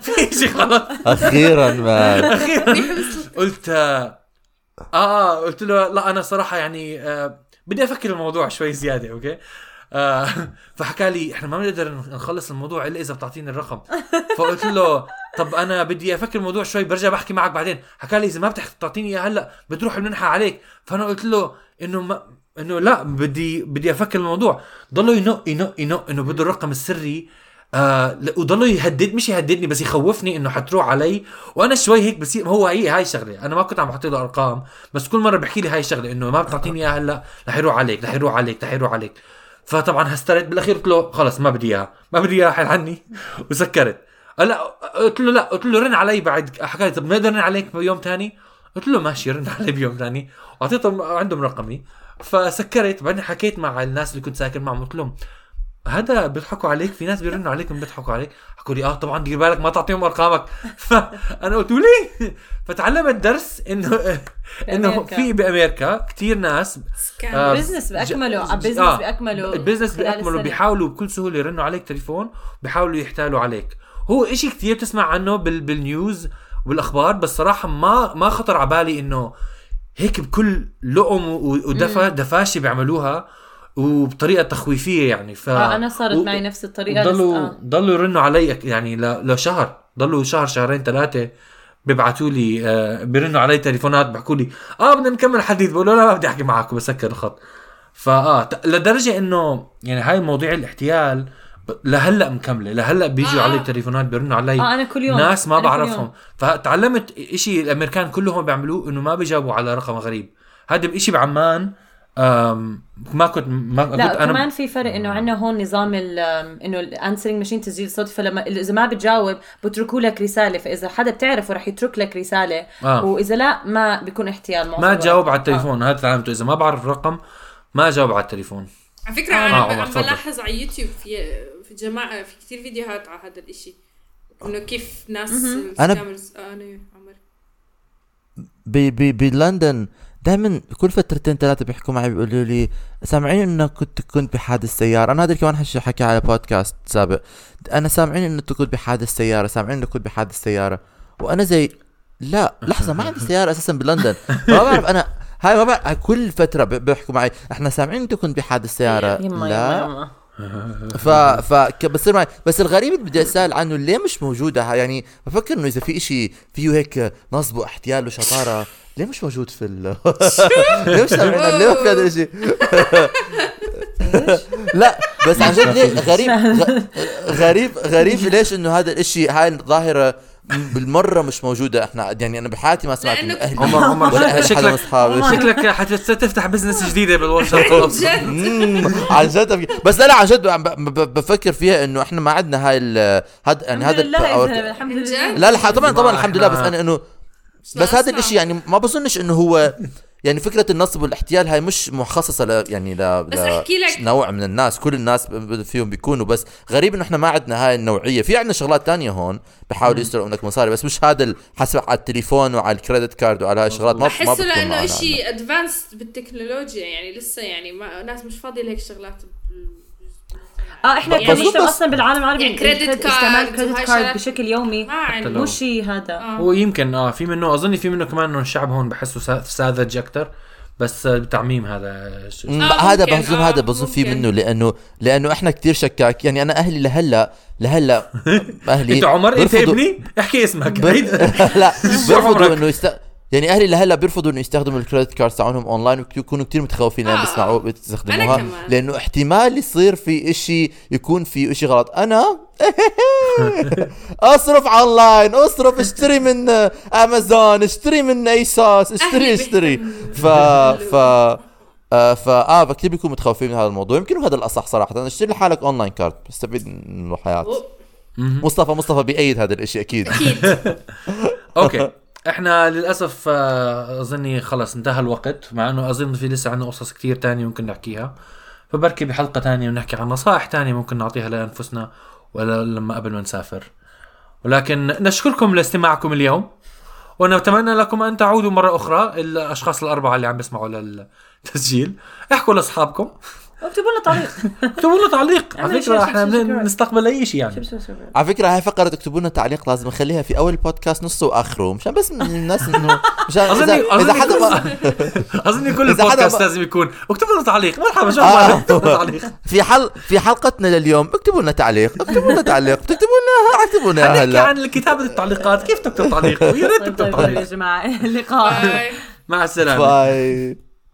في شيء غلط اخيرا ما اخيرا قلت آه, اه قلت له لا انا صراحه يعني آه بدي افكر الموضوع شوي زياده اوكي. آه فحكى لي احنا ما بنقدر نخلص الموضوع الا اذا بتعطيني الرقم. فقلت له طب انا بدي افكر الموضوع شوي برجع بحكي معك بعدين. حكى لي اذا ما بتعطيني اياه هلا بتروح المنحه عليك. فانا قلت له انه ما... انه لا بدي بدي افكر الموضوع. ضلوا ينق ينق ينق انه بده الرقم السري آه وضلوا يهدد مش يهددني بس يخوفني انه حتروح علي. وانا شوي هيك بصير هو هي هاي شغله انا ما كنت عم بحط له ارقام بس كل مره بحكي لي هاي شغله انه ما بتعطيني اياه هلا رح يروح عليك رح يروح عليك رح يروح عليك. فطبعا هسترد بالاخير قلت له خلص ما بدي اياها ما بدي اياها حل عني وسكرت. لا قلت له لا قلت له رن علي بعد. حكى لي طب نقدر رن عليك بيوم تاني. قلت له ماشي رن علي بيوم تاني. اعطيتهم عندهم رقمي فسكرت. بعدين حكيت مع الناس اللي كنت ساكن معهم قلت لهم هذا بيضحكوا عليك في ناس بيرنوا عليكم بيضحكوا عليك. حكوا لي اه طبعا دير بالك ما تعطيهم ارقامك. فانا قلت ليه. فتعلمت درس انه انه في بامريكا كتير ناس آه بزنس باكمله بزنس آه باكمله البزنس باكمله بيحاولوا بكل سهوله يرنوا عليك تليفون بيحاولوا يحتالوا عليك. هو اشي كتير تسمع عنه بالنيوز والاخبار بس صراحه ما ما خطر على بالي انه هيك بكل لقم ودفا دفاشه بيعملوها وبطريقه تخويفيه يعني. ف آه انا صارت و... معي نفس الطريقه ضلوا لس... آه. ضلوا يرنوا علي يعني ل... لشهر ضلوا شهر شهرين ثلاثه بيبعتوا لي آه بيرنوا علي تليفونات بحكوا لي اه بدنا نكمل حديث بقول له لا ما بدي احكي معك وبسكر الخط. فاه ت... لدرجه انه يعني هاي مواضيع الاحتيال لهلا مكمله لهلا بيجوا آه. علي تليفونات بيرنوا علي آه أنا كل يوم. ناس ما بعرفهم. فتعلمت اشي الامريكان كلهم بيعملوه انه ما بيجاوبوا على رقم غريب. هذا بشيء بعمان ما كنت ما كنت لا أنا كمان في فرق انه عندنا هون نظام انه الانسرنج ماشين تسجيل صوت. فلما اذا ما بتجاوب بتركوا لك رساله فاذا حدا بتعرفه رح يترك لك رساله آه. واذا لا ما بيكون احتيال ما تجاوب على التليفون. هذا آه. تعلمته اذا ما بعرف الرقم ما جاوب على التليفون. على فكره آه. انا آه. عم بلاحظ على يوتيوب في في جماعه في كتير فيديوهات على هذا الاشي انه كيف ناس انا عمر بلندن دايماً كل فترتين ثلاثة بيحكوا معي بيقولوا لي سامعين إنه كنت كنت بحادث سيارة. أنا هذا كمان حشي حكي على بودكاست سابق. أنا سامعين إنه كنت بحادث سيارة سامعين إنه كنت بحادث سيارة وأنا زي لا لحظة ما عندي سيارة أساساً بلندن ما بعرف أنا هاي ما بعرف. كل فترة بيحكوا معي إحنا سامعين إنه كنت بحادث سيارة لا ف ف بصير معي. بس الغريب اللي بدي اسال عنه ليه مش موجوده يعني بفكر انه اذا في اشي فيه هيك نصب واحتيال وشطاره ليه مش موجود في ال... ليه مش عاملين ليه هذا الشيء لا بس عن جد غريب غريب غريب ليش انه هذا الاشي هاي الظاهره بالمره مش موجوده. احنا يعني انا بحياتي ما سمعت من اهلي عمر عمر شكلك شكلك حتفتح بزنس جديده بالورشة عن جد. بس انا عن جد بفكر فيها انه احنا ما عندنا هاي هذا يعني هذا الحمد لله لا طبعا طبعا الحمد لله. بس انا انه بس هذا الاشي يعني ما بظنش انه هو يعني فكرة النصب والاحتيال هاي مش مخصصة ل يعني ل نوع من الناس كل الناس فيهم بيكونوا. بس غريب إنه إحنا ما عندنا هاي النوعية. في عندنا شغلات تانية هون بحاولوا يسرقوا منك مصاري بس مش هذا الحسب على التليفون وعلى الكريدت كارد وعلى هالشغلات ما ما بتكون معنا. إنه إشي أدفانس بالتكنولوجيا يعني لسه يعني ما ناس مش فاضية لهيك شغلات. اه احنا يعني مش اصلا بالعالم العربي يعني كريدت كارد كريدت كارد بشكل يومي مو شيء هذا آه. ويمكن اه في منه اظني في منه كمان انه الشعب هون بحسه ساذج اكثر بس بتعميم هذا آه هذا بظن آه هذا بظن في منه لانه لانه احنا كتير شكاك يعني انا اهلي لهلا لهلا اهلي انت عمر انت ابني احكي اسمك لا برفضوا انه يست... يعني اهلي لهلا بيرفضوا انه يستخدموا الكريدت كارد تاعهم اونلاين ويكونوا كتير متخوفين لما آه. بيسمعوا بيستخدموها لانه احتمال يصير في اشي يكون في اشي غلط. انا اصرف اونلاين اصرف اشتري من امازون اشتري من ايساس اشتري اشتري ف ف ف اه كتير بيكونوا متخوفين من هذا الموضوع. يمكن هذا الاصح صراحه. اشتري لحالك اونلاين كارد استفيد من حياتك. مصطفى مصطفى بيأيد هذا الاشي اكيد اكيد اوكي. احنا للأسف اظني خلص انتهى الوقت مع انه اظن في لسه عنا قصص كتير تانية ممكن نحكيها. فبركي بحلقة تانية ونحكي عن نصائح تانية ممكن نعطيها لأنفسنا ولا لما قبل ما نسافر. ولكن نشكركم لاستماعكم اليوم ونتمنى لكم أن تعودوا مرة أخرى. الأشخاص الأربعة اللي عم بسمعوا للتسجيل احكوا لأصحابكم واكتبوا لنا تعليق اكتبوا لنا تعليق على فكرة احنا بنستقبل أي شيء يعني. على فكرة هاي فقرة اكتبوا لنا تعليق لازم نخليها في أول بودكاست نصه وآخره مشان بس من الناس إنه أظن إذا حدا أظن كل البودكاست لازم يكون اكتبوا لنا تعليق. مرحبا شو تعليق في حل في حلقتنا لليوم اكتبوا لنا تعليق اكتبوا لنا تعليق اكتبوا لنا اكتبوا لنا هلا عن كتابة التعليقات كيف تكتب تعليق ويا ريت تكتبوا تعليق يا جماعة. اللقاء مع السلامة.